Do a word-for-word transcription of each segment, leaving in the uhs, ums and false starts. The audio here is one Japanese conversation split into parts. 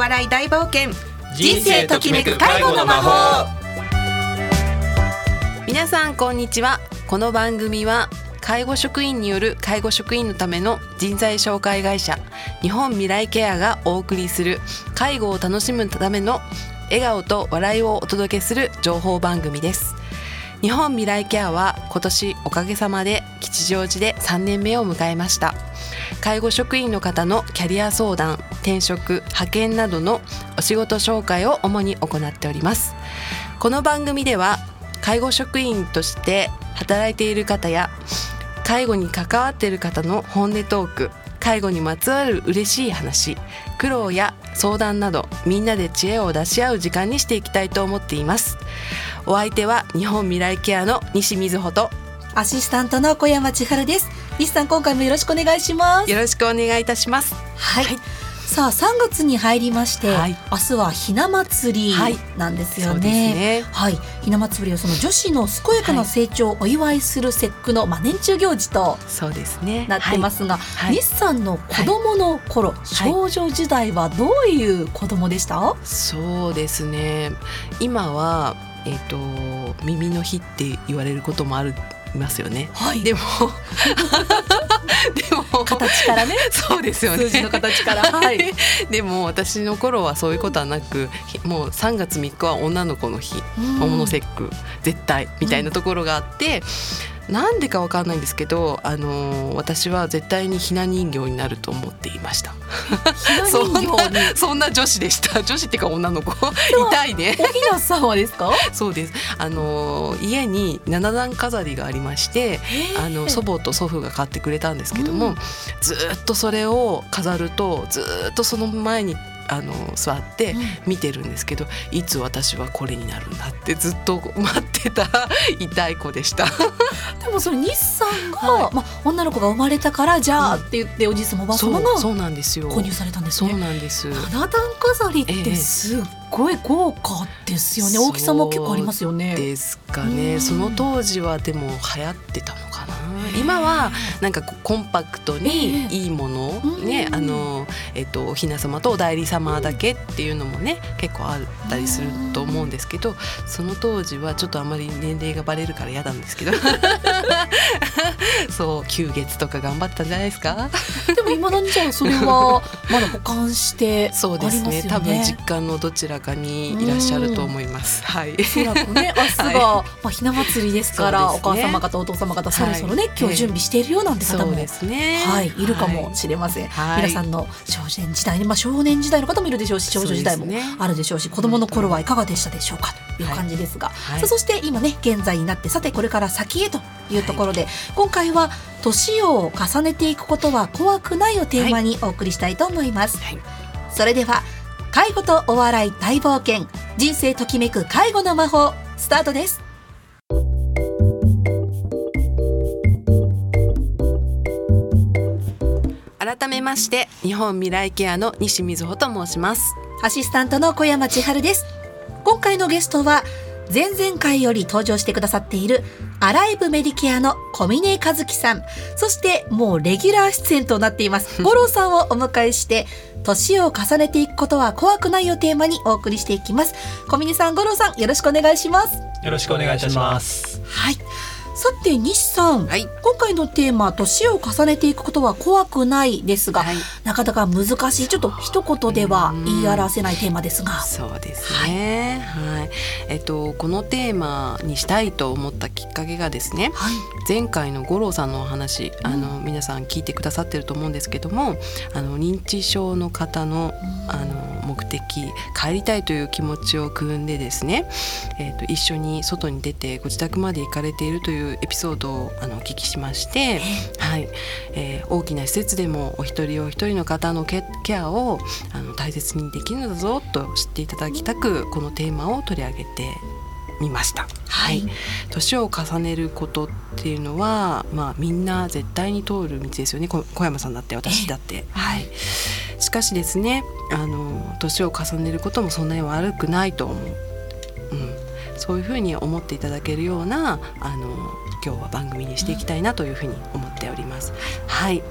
笑い大冒険、人生ときめく介護の魔法。皆さんこんにちは。この番組は介護職員による介護職員のための人材紹介会社日本未来ケアがお送りする、介護を楽しむための笑顔と笑いをお届けする情報番組です。日本未来ケアは今年おかげさまで吉祥寺でさんねんめを迎えました。介護職員の方のキャリア相談、転職、派遣などのお仕事紹介を主に行っております。この番組では介護職員として働いている方や介護に関わっている方の本音トーク、介護にまつわる嬉しい話、苦労や相談などみんなで知恵を出し合う時間にしていきたいと思っています。お相手は日本未来ケアの西瑞穂とアシスタントの小山千春です。西さん、今回もよろしくお願いします。よろしくお願いいたします。はい、はい、さあさんがつに入りまして、はい、明日はひな祭りなんですよね。はい、そうですね。はい、ひな祭りはその女子の健やかな成長をお祝いする節句の、まあ、年中行事となってますが、はいはい、西さんの子どもの頃、はい、少女時代はどういう子どもでした？はい、そうですね、今は、えーと、耳の日って言われることもあるいますよね。はい、でもでも形からね、そうですよね、数字の形から、はい、でも私の頃はそういうことはなく、もうさんがつみっかは女の子の日、桃の節句絶対みたいなところがあって、うん、なんでかわかんないんですけど、あのー、私は絶対にひな人形になると思っていました。そんな、そんな女子でした。女子っていうか女の子痛いね。おひなさんはですか？そうです、あのー、家に七段飾りがありまして、あの祖母と祖父が買ってくれたんですけども、うん、ずっとそれを飾るとずっとその前にあの座って見てるんですけど、うん、いつ私はこれになるんだってずっと待ってた痛い子でした。でもそれ西さんが、はい、ま、女の子が生まれたからじゃあって言って、うん、おじいさまおばあさまが購入されたんですね。そうなんですよ。七段飾りってすっごい豪華ですよね。ええ、大きさも結構ありますよね。そうですかね、うん、その当時はでも流行ってたのかな。今はなんかコンパクトにいいものを、ね、あのえっと、おひなさまとお代理様だけっていうのもね、結構あったりすると思うんですけど、その当時はちょっとあまり年齢がバレるから嫌なんですけどそう、きゅう月とか頑張ったんじゃないですか。でも今のにちゃんそれはまだ保管してありますよね。そうですね、多分実家のどちらかにいらっしゃると思います。はい、おそらくね、明日が、はい、まあ、ひな祭りですから、ね、お母様方お父様方そろそろね、はい、今日準備しているようなんて方も、えー、そうですね、はい、いるかもしれません。はい、皆さんの少年時代に、まあ、少年時代の方もいるでしょうし、少女時代もあるでしょうし、う、ね、子どもの頃はいかがでしたでしょうかという感じですが、はいはい、そして今ね、現在になって、さてこれから先へというところで、はい、今回は年を重ねていくことは怖くないをテーマにお送りしたいと思います。はい、それでは介護とお笑い大冒険、人生ときめく介護の魔法、スタートです。改めまして、日本未来ケアの西瑞穂と申します。アシスタントの小山千春です。今回のゲストは前々回より登場してくださっているアライブメディケアの小峰和樹さん、そしてもうレギュラー出演となっています五郎さんをお迎えして年を重ねていくことは怖くないをテーマにお送りしていきます。小峰さん、五郎さん、よろしくお願いします。よろしくお願いいたします。はい、さて西さん、はい、今回のテーマ、年を重ねていくことは怖くないですが、はい、なかなか難しい、ちょっと一言では言い表せないテーマですが、そうですね、はいはい、えっと、このテーマにしたいと思ったきっかけがですね、はい、前回の五郎さんのお話、あの、うん、皆さん聞いてくださってると思うんですけども、あの認知症の方の、うん、あの目的、帰りたいという気持ちを汲んでですね、えーと、一緒に外に出てご自宅まで行かれているというエピソードをあのお聞きしまして、はい、えー、大きな施設でもお一人お一人の方のケアをあの大切にできるのだぞと知っていただきたく、このテーマを取り上げてみました。はい、年を重ねることっていうのは、まあ、みんな絶対に通る道ですよね。小山さんだって、私だって、はい、しかしですね、あの年を重ねることもそんなに悪くないと思う、うん、そういうふうに思っていただけるようなあの今日は番組にしていきたいなというふうに思ってっております。はい、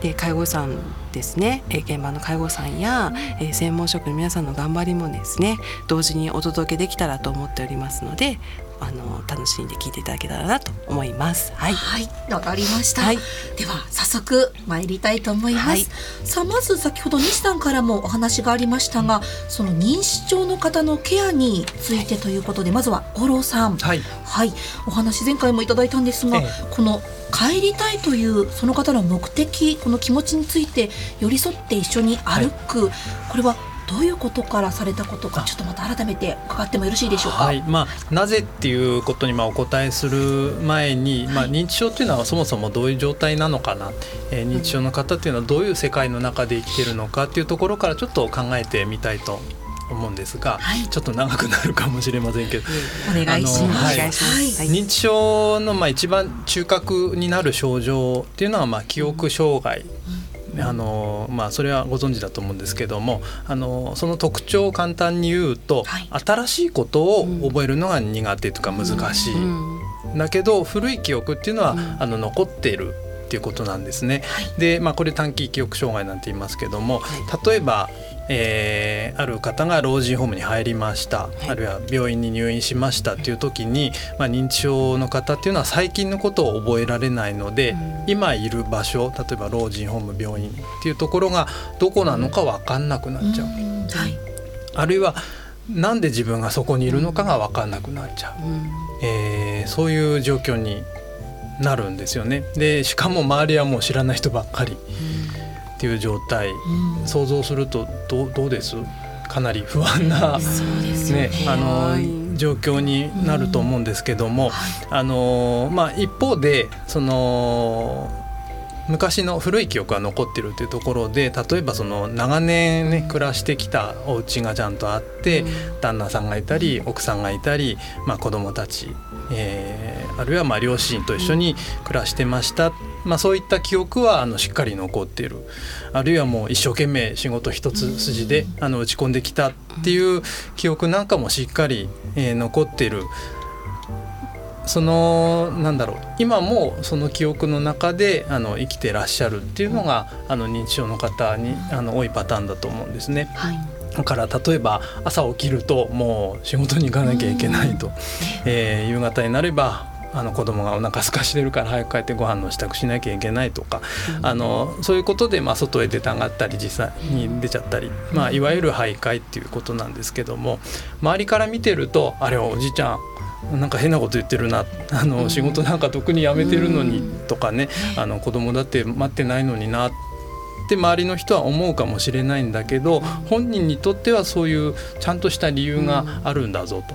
で介護さんですね、現場の介護さんや、えー、専門職の皆さんの頑張りもですね、同時にお届けできたらと思っておりますので、あの楽しんで聞いていただけたらなと思います。はい、はい、わかりました、はい、では早速参りたいと思います、はい、さあまず先ほど西さんからもお話がありましたが、その認知症の方のケアについてということで、まずは五郎さん、はいはい、お話前回もいただいたんですが、ええ、この帰りたいというその方の目的、この気持ちについて寄り添って一緒に歩く、はい、これはどういうことからされたことか、ちょっとまた改めて伺ってもよろしいでしょうか。はい、まあ、なぜっていうことにまあお答えする前に、まあ、認知症というのはそもそもどういう状態なのかな、えー、認知症の方というのはどういう世界の中で生きているのかというところからちょっと考えてみたいと思うんですが、はい、ちょっと長くなるかもしれませんけど、お願いします。認知症のまあ一番中核になる症状というのはまあ記憶障害、うん、あのまあ、それはご存知だと思うんですけども、あのその特徴を簡単に言うと、はい、新しいことを覚えるのが苦手とか難しい、うんうん、だけど古い記憶っていうのは、うん、あの残っているっていうことなんですね、はい、でまあ、これ短期記憶障害なんて言いますけども、はい、例えば、えー、ある方が老人ホームに入りました、はい、あるいは病院に入院しましたっていう時に、まあ、認知症の方っていうのは最近のことを覚えられないので、うん、今いる場所、例えば老人ホーム、病院っていうところがどこなのか分かんなくなっちゃう、うんうん、はい、あるいはなんで自分がそこにいるのかが分かんなくなっちゃう、うん、えー、そういう状況になるんですよね。でしかも周りはもう知らない人ばっかりっていう状態、うん、想像するとど う, どうですかなり不安な、ね、あの状況になると思うんですけども、あの、まあ、一方でその昔の古い記憶が残ってるっていうところで、例えばその長年、ね、暮らしてきたお家がちゃんとあって、うん、旦那さんがいたり奥さんがいたり、まあ、子供たち、えー、あるいはまあ両親と一緒に暮らしてました、うん、まあ、そういった記憶はあのしっかり残っている、あるいはもう一生懸命仕事一つ筋であの打ち込んできたっていう記憶なんかもしっかり、えー、残っている。そのなんだろう、今もその記憶の中であの生きてらっしゃるっていうのが、あの認知症の方にあの多いパターンだと思うんですね、はい、だから例えば朝起きるともう仕事に行かなきゃいけないと、えー、夕方になればあの子供がお腹空かしてるから早く帰ってご飯の支度しなきゃいけないとか、あのそういうことでまあ外へ出たがったり実際に出ちゃったり、まあ、いわゆる徘徊っていうことなんですけども、周りから見てるとあれおじいちゃんなんか変なこと言ってるな、あの仕事なんか特にやめてるのにとかね、あの子供だって待ってないのになって周りの人は思うかもしれないんだけど、本人にとってはそういうちゃんとした理由があるんだぞと、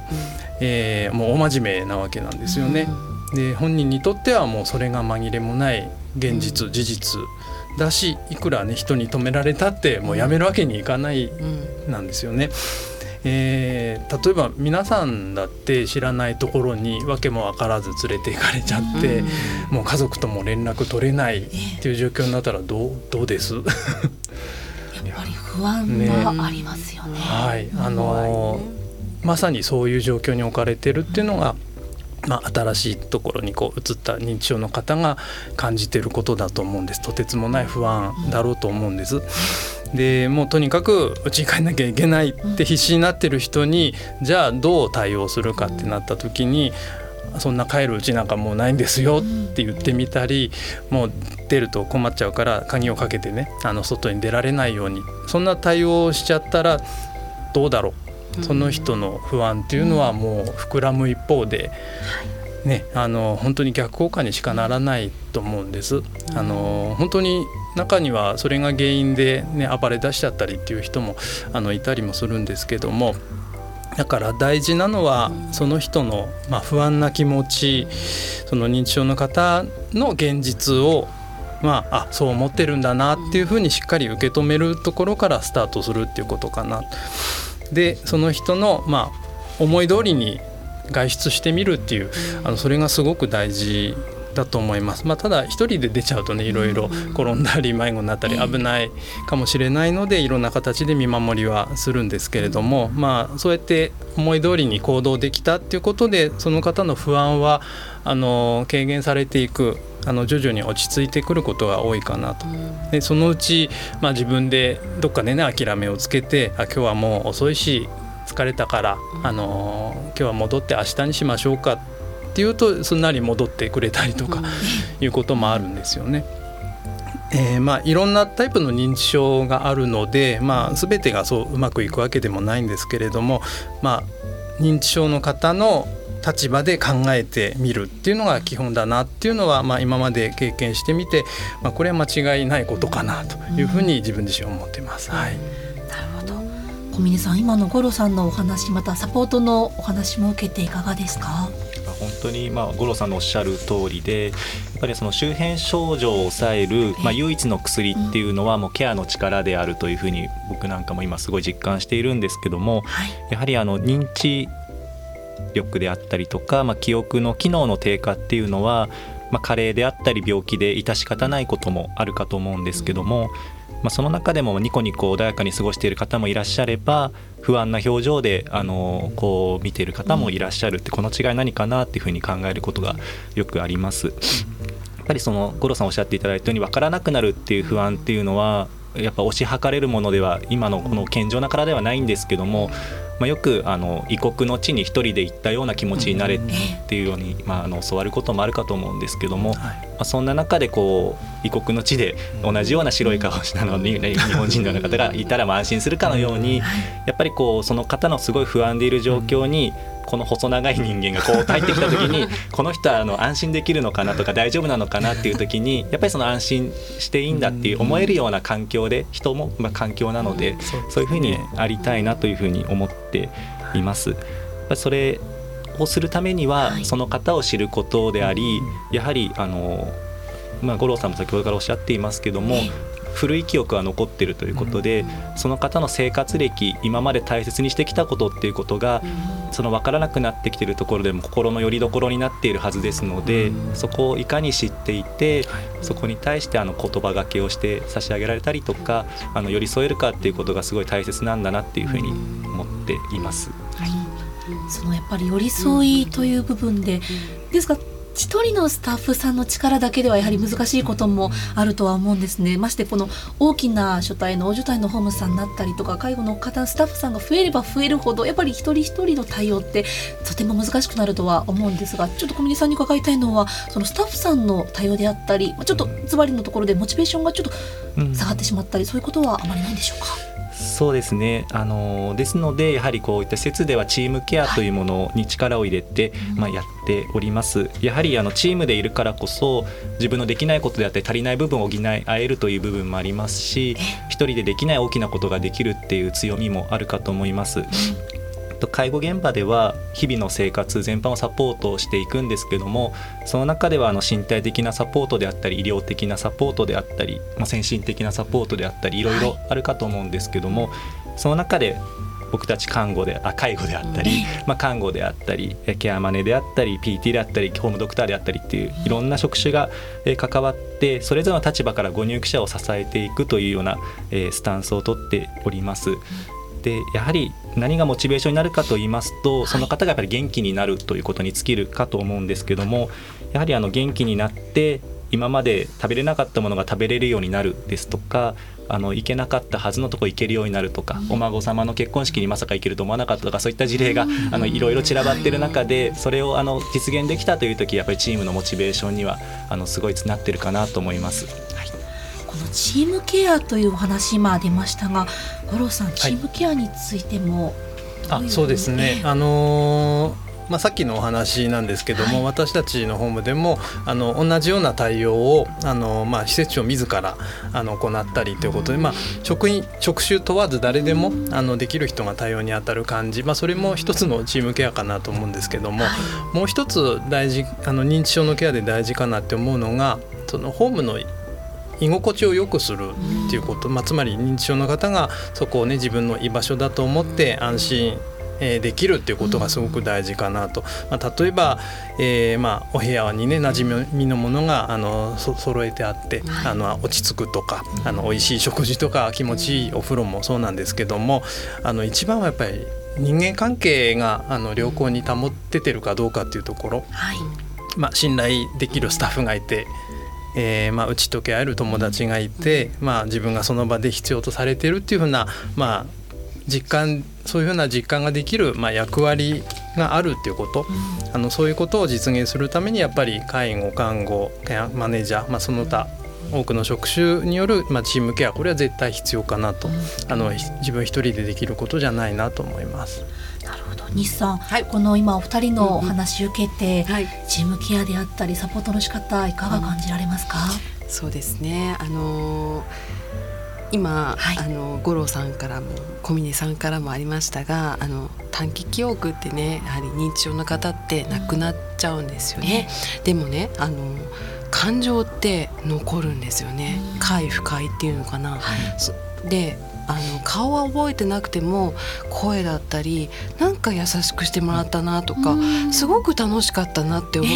えー、もう大真面目なわけなんですよね。で本人にとってはもうそれが紛れもない現実事実だし、いくらね人に止められたってもうやめるわけにいかないなんですよね。えー、例えば皆さんだって知らないところに訳も分からず連れて行かれちゃって、うん、もう家族とも連絡取れないっていう状況になったらどう、どうですやっぱり不安がありますよね、ね、はい、あのー、まさにそういう状況に置かれてるっていうのが、まあ、新しいところにこう移った認知症の方が感じてることだと思うんです。とてつもない不安だろうと思うんです、うん、でもうとにかくうちに帰んなきゃいけないって必死になってる人に、じゃあどう対応するかってなった時に、そんな帰るうちなんかもうないんですよって言ってみたり、もう出ると困っちゃうから鍵をかけてね、あの外に出られないように、そんな対応をしちゃったらどうだろう、その人の不安っていうのはもう膨らむ一方で、ね、あの本当に逆効果にしかならないと思うんです。あの本当に中にはそれが原因で、ね、暴れ出しちゃったりっていう人もあのいたりもするんですけども、だから大事なのはその人の、まあ、不安な気持ち、その認知症の方の現実を、まあ、あ、そう思ってるんだなっていうふうにしっかり受け止めるところからスタートするっていうことかな。でその人の、まあ、思い通りに外出してみるっていう、あのそれがすごく大事だと思います。まあ、ただ一人で出ちゃうとね、いろいろ転んだり迷子になったり危ないかもしれないので、いろんな形で見守りはするんですけれども、まあ、そうやって思い通りに行動できたっていうことで、その方の不安はあの軽減されていく、あの徐々に落ち着いてくることが多いかなと。でそのうち、まあ、自分でどっかでね諦めをつけて、あ今日はもう遅いし疲れたから、あのー、今日は戻って明日にしましょうかっていうと、すんなり戻ってくれたりとかいうこともあるんですよね。えーまあ、いろんなタイプの認知症があるので、まあ、全てがそううまくいくわけでもないんですけれども、まあ、認知症の方の立場で考えてみるっていうのが基本だなっていうのは、まあ、今まで経験してみて、まあ、これは間違いないことかなというふうに自分自身思っています、はい。小峰さん、今の五郎さんのお話、またサポートのお話も受けていかがですか？本当に、まあ、五郎さんのおっしゃる通りで、やっぱりその周辺症状を抑える、まあ、唯一の薬っていうのはもうケアの力であるというふうに僕なんかも今すごい実感しているんですけども、はい、やはりあの認知力であったりとか、まあ、記憶の機能の低下っていうのは、まあ、加齢であったり病気で致し方ないこともあるかと思うんですけども、まあ、その中でもニコニコ穏やかに過ごしている方もいらっしゃれば、不安な表情であのこう見ている方もいらっしゃるって、この違い何かなっていうふうに考えることがよくあります。やっぱりその五郎さんおっしゃっていただいたように、分からなくなるっていう不安っていうのはやっぱ推し量れるものでは、今のこの健常な体ではないんですけども、まあ、よくあの異国の地に一人で行ったような気持ちになれっていうように、まあ、あの教わることもあるかと思うんですけども、はい、まあ、そんな中でこう異国の地で同じような白い顔をしたのに、ね、日本人の方がいたらまあ安心するかのように、やっぱりこうその方のすごい不安でいる状況に、この細長い人間がこう入ってきた時にこの人はあの安心できるのかなとか大丈夫なのかなっていう時に、やっぱりその安心していいんだっていう思えるような環境で、人もまあ環境なので、そういうふうにありたいなというふうに思っています。それをするためにはその方を知ることであり、やはりあの、まあ、五郎さんも先ほどからおっしゃっていますけども、古い記憶は残っているということで、その方の生活歴、今まで大切にしてきたことっていうことが、その分からなくなってきているところでも心の拠り所になっているはずですので、そこをいかに知っていて、そこに対してあの言葉がけをして差し上げられたりとか、あの寄り添えるかっていうことがすごい大切なんだなっていうふうに思っています、はい。そのやっぱり寄り添いという部分でですが、一人のスタッフさんの力だけではやはり難しいこともあるとは思うんですね。ましてこの大きな所帯の大所帯のホームさんになったりとか、介護の方スタッフさんが増えれば増えるほど、やっぱり一人一人の対応ってとても難しくなるとは思うんですが、ちょっと小峰さんに伺いたいのは、そのスタッフさんの対応であったり、ちょっとズバリのところでモチベーションがちょっと下がってしまったり、そういうことはあまりないんでしょうか？そうですね、あのですのでやはりこういった施設ではチームケアというものに力を入れて、はい、まあ、やっております。やはりあのチームでいるからこそ、自分のできないことであったり足りない部分を補い合えるという部分もありますし、一人でできない大きなことができるっていう強みもあるかと思います、うん。介護現場では日々の生活全般をサポートしていくんですけども、その中ではあの身体的なサポートであったり、医療的なサポートであったり、まあ、先進的なサポートであったり、いろいろあるかと思うんですけども、その中で僕たち看護であ介護であったり、まあ、看護であったりケアマネであったり ピーティー であったりホームドクターであったりっていういろんな職種が関わって、それぞれの立場からご入居者を支えていくというようなスタンスをとっております。でやはり何がモチベーションになるかと言いますと、その方がやっぱり元気になるということに尽きるかと思うんですけども、やはりあの元気になって今まで食べれなかったものが食べれるようになるですとか、あの行けなかったはずのとこ行けるようになるとか、お孫様の結婚式にまさか行けると思わなかったとか、そういった事例があのいろいろ散らばっている中で、それをあの実現できたという時、やっぱりチームのモチベーションにはあのすごいつなってるかなと思います、はい。このチームケアというお話今出ましたが、五郎さん、チームケアについてもどういう、はい、あそうですね、あのーまあ、さっきのお話なんですけども、はい、私たちのホームでもあの同じような対応をあの、まあ、施設長自らあの行ったりということで、まあ、職員職種問わず誰でもあのできる人が対応に当たる感じ、まあ、それも一つのチームケアかなと思うんですけども、はい、もう一つ大事、あの認知症のケアで大事かなって思うのが、そのホームの居心地を良くするっていうこと、まあ、つまり認知症の方がそこをね自分の居場所だと思って安心できるっていうことがすごく大事かなと、まあ、例えば、えーまあ、お部屋にねなじみのものがあのそ揃えてあって、はい、あの落ち着くとかあの美味しい食事とか気持ちいいお風呂もそうなんですけども、あの一番はやっぱり人間関係があの良好に保っててるかどうかっていうところ、はい、まあ、信頼できるスタッフがいて、えーまあ、打ち解け合える友達がいて、まあ、自分がその場で必要とされてるっていうふうな、まあ、実感そういうふうな実感ができる、まあ、役割があるっていうこと、うん、あのそういうことを実現するためにやっぱり介護看護マネージャー、まあ、その他多くの職種による、まあ、チームケアこれは絶対必要かなと、うん、あの自分一人でできることじゃないなと思います。なるほど、西さん、はい、この今お二人のお話を受けて、うんうん、はい、チームケアであったりサポートの仕方いかが感じられますか？うん、そうですね、あのー、今、はい、あの五郎さんからも小峰さんからもありましたが、あの短期記憶ってねやはり認知症の方ってなくなっちゃうんですよね、うん、でもねあの感情って残るんですよね、うん、快不快っていうのかな、はい、であの顔は覚えてなくても声だったりなんか優しくしてもらったなとか、うん、すごく楽しかったなって思っ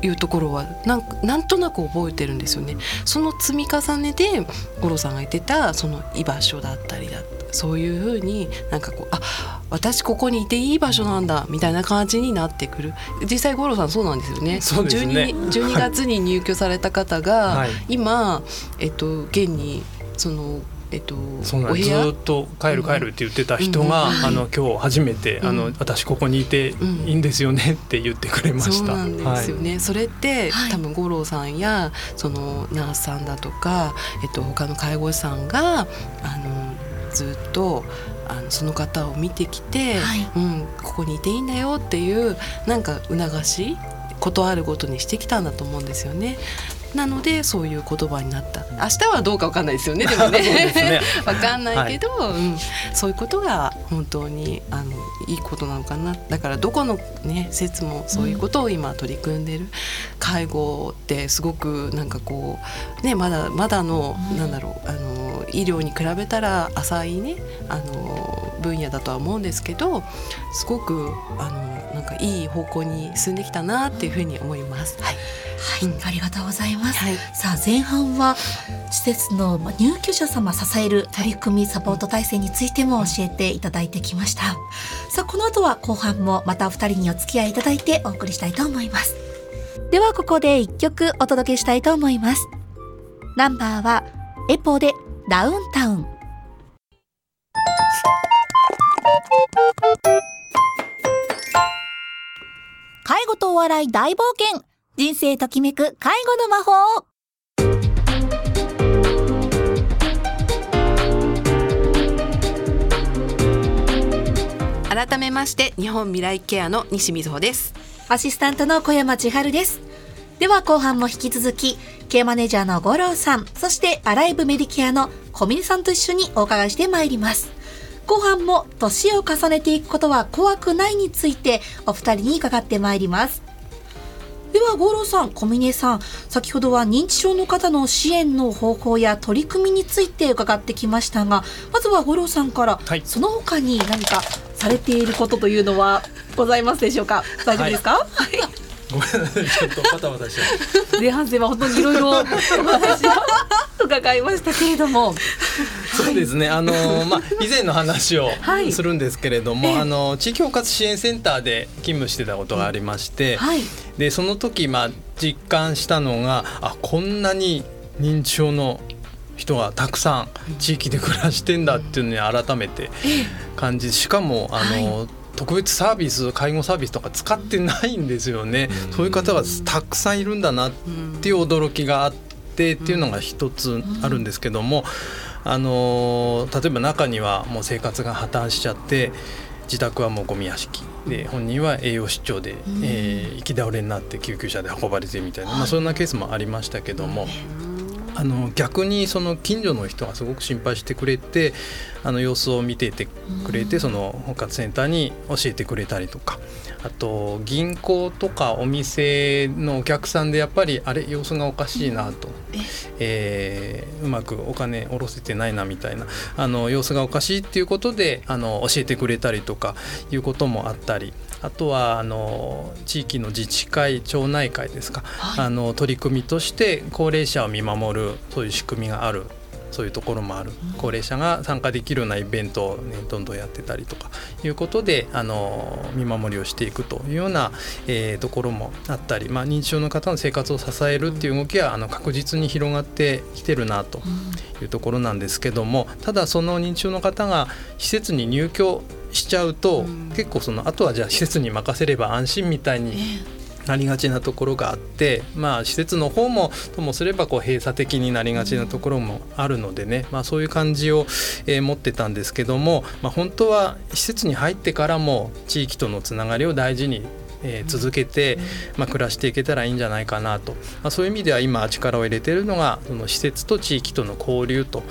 ていうところはな ん, なんとなく覚えてるんですよね。その積み重ねで五郎さんが言ってたその居場所だったりだそういうふうになんかこうあ私ここにいていい場所なんだみたいな感じになってくる。実際五郎さんそうなんですよ ね, そうですね 12, 12月に入居された方が、はい、今、えっと、現にそのえっと、そんなお部屋ずっと帰る帰るって言ってた人が、うんうん、あの今日初めて、うん、あの私ここにいていいんですよねって言ってくれました。そうなんですよね、はい、それって多分五郎さんやそのナースさんだとか、えっと、他の介護士さんがあのずっとあのその方を見てきて、はい、うん、ここにいていいんだよっていうなんか促しことあるごとにしてきたんだと思うんですよね。なのでそういう言葉になった。明日はどうか分かんないですよね。でもね、そうですね分かんないけど、はい、うん、そういうことが本当にあのいいことなのかな。だからどこのね施設もそういうことを今取り組んでる、うん、介護ってすごくなんかこうねまだまだの、うん、なんだろうあの医療に比べたら浅いねあの分野だとは思うんですけど、すごくあのなんかいい方向に進んできたなっていうふうに思います。うん、はい。はい、うん、ありがとうございます、はい、さあ前半は施設の入居者様支える取り組みサポート体制についても教えていただいてきました。さあこの後は後半もまたお二人にお付き合いいただいてお送りしたいと思います。ではここでいっきょくお届けしたいと思います。ナンバーはエポでダウンタウン。介護とお笑い大冒険、人生ときめく介護の魔法。改めまして日本未来ケアの西瑞穂です。アシスタントの小山千春です。では後半も引き続きケアマネージャーの五郎さん、そしてアライブメディケアの小峰さんと一緒にお伺いしてまいります。後半も年を重ねていくことは怖くないについてお二人に伺ってまいります。では五郎さん、小峰さん、先ほどは認知症の方の支援の方法や取り組みについて伺ってきましたが、まずは五郎さんから、はい、その他に何かされていることというのはございますでしょうか？大丈夫ですか？はいはい、ごめんなさい、ちょっとバタバタして前半戦は本当にいろいろお話を伺いましたけれどもそうですね、あのーまあ、以前の話をするんですけれども、はい、あの地域包括支援センターで勤務してたことがありまして、うん、はい、でその時、まあ、実感したのがあこんなに認知症の人がたくさん地域で暮らしてんだっていうのに改めて感じ、しかもあの、はい、特別サービス介護サービスとか使ってないんですよね、うん、そういう方がたくさんいるんだなっていう驚きがあって、うん、っていうのが一つあるんですけども、あの例えば中にはもう生活が破綻しちゃって自宅はもうゴミ屋敷で本人は栄養失調で、うん、えー、行き倒れになって救急車で運ばれてみたいな、はい、まあ、そんなケースもありましたけども、あの逆にその近所の人がすごく心配してくれて、あの様子を見ていてくれて、その包括センターに教えてくれたりとか、あと銀行とかお店のお客さんでやっぱりあれ様子がおかしいなと、えー、うまくお金下ろせてないなみたいな、あの様子がおかしいっていうことであの教えてくれたりとかいうこともあったり、あとはあの地域の自治会町内会ですか、はい、あの取り組みとして高齢者を見守るそういう仕組みがある、そういうところもある、高齢者が参加できるようなイベントを、ね、どんどんやってたりとかいうことであの見守りをしていくというような、えー、ところもあったり、まあ、認知症の方の生活を支えるっていう動きはあの確実に広がってきてるなというところなんですけども、ただその認知症の方が施設に入居しちゃうと、うん、結構そのあとはじゃあ施設に任せれば安心みたいに、えーなりがちなところがあって、まあ、施設の方もともすればこう閉鎖的になりがちなところもあるのでね、まあ、そういう感じを、えー、持ってたんですけども、まあ、本当は施設に入ってからも地域とのつながりを大事に、えー、続けて、まあ、暮らしていけたらいいんじゃないかなと、まあ、そういう意味では今力を入れているのがその施設と地域との交流と、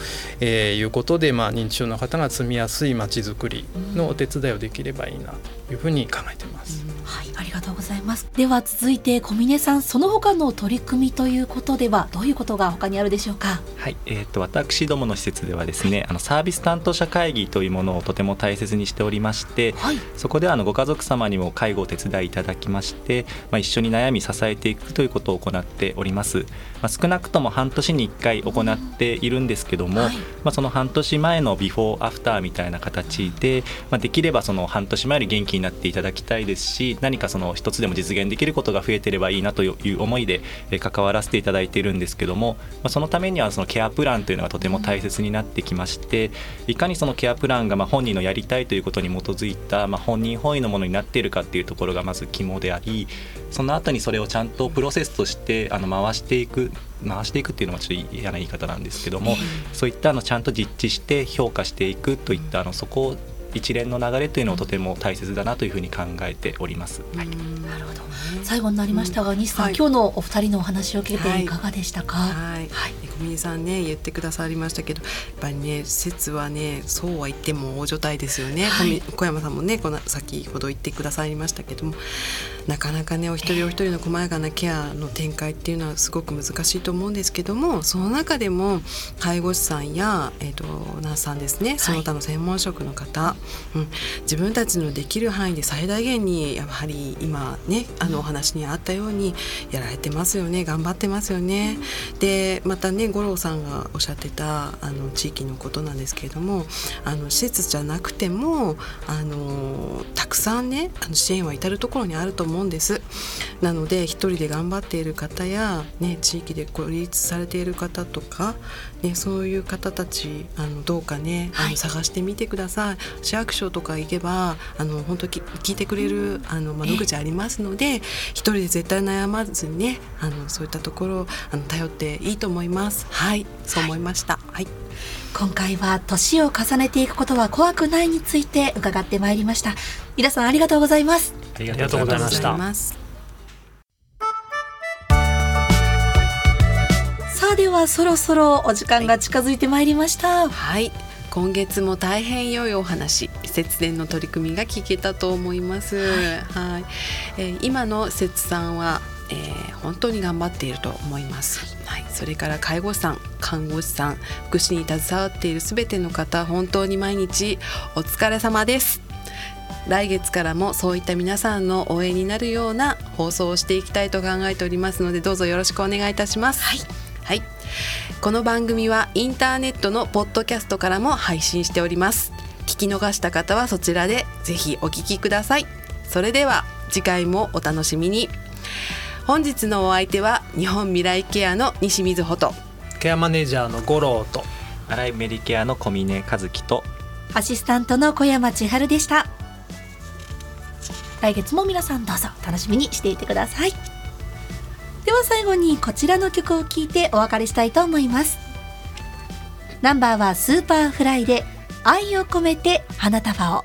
えー、いうことで、まあ、認知症の方が住みやすいまちづくりのお手伝いをできればいいなというふうに考えています、うん、はい、ありがとうございます。では続いて小峰さん、その他の取り組みということではどういうことが他にあるでしょうか。はい、えー、と私どもの施設ではですね、はい、あのサービス担当者会議というものをとても大切にしておりまして、はい、そこではあのご家族様にも介護を手伝いいただいていただきまして、まあ、一緒に悩み支えていくということを行っております、まあ、少なくとも半年にいっかい行っているんですけども、はい、まあ、その半年前のビフォーアフターみたいな形で、まあ、できればその半年前より元気になっていただきたいですし、何かその一つでも実現できることが増えてればいいなという思いで関わらせていただいているんですけども、まあ、そのためにはそのケアプランというのがとても大切になってきまして、いかにそのケアプランがまあ本人のやりたいということに基づいた、まあ、本人本位のものになっているかというところがまず肝であり、その後にそれをちゃんとプロセスとしてあの回していく回していくっていうのはちょっと嫌な言い方なんですけども、そういったあのちゃんと実地して評価していくといったあのそこを一連の流れというのをとても大切だなというふうに考えております、はい、なるほど。最後になりましたが、西さん、はい、今日のお二人のお話を聞いていかがでしたか。はいはいはい、小峰さんね言ってくださりましたけど、やっぱりね施設はねそうは言っても大所帯ですよね、はい、小山さんもねこの先ほど言ってくださりましたけども、なかなかねお一人お一人の細やかなケアの展開っていうのはすごく難しいと思うんですけども、その中でも介護士さんや、えーと、ナースさんですね、その他の専門職の方、はい、うん、自分たちのできる範囲で最大限にやはり今ねあのお話にあったようにやられてますよね、頑張ってますよね。でまたね五郎さんがおっしゃってたあの地域のことなんですけれども、あの施設じゃなくてもあのたくさんねあの支援は至るところにあると思うんです。なので一人で頑張っている方や、ね、地域で孤立されている方とか、ね、そういう方たちあのどうかねあの探してみてください。市役所とか行けばあの本当に聞いてくれるあの窓口ありますので、一人で絶対悩まずにねあのそういったところをあの頼っていいと思います。はい、そう思いました。はい、はい、今回は年を重ねていくことは怖くないについて伺ってまいりました。井田さん、ありがとうございます。ありがとうございました。さあ、ではそろそろお時間が近づいてまいりました。はい、今月も大変良いお話、節電の取り組みが聞けたと思います。はいはい、えー、今の施設さんは、えー、本当に頑張っていると思います。はい、それから介護士さん、看護師さん、福祉に携わっているすべての方、本当に毎日お疲れ様です。来月からもそういった皆さんの応援になるような放送をしていきたいと考えておりますので、どうぞよろしくお願いいたします。はいはい、この番組はインターネットのポッドキャストからも配信しております。聞き逃した方はそちらでぜひお聞きください。それでは次回もお楽しみに。本日のお相手は日本未来ケアの西瑞穂とケアマネージャーの五郎と新井メディケアの小峰和樹とアシスタントの小山千春でした。来月も皆さんどうぞ楽しみにしていてください。では最後にこちらの曲を聴いてお別れしたいと思います。ナンバーはスーパーフライで愛を込めて花束を。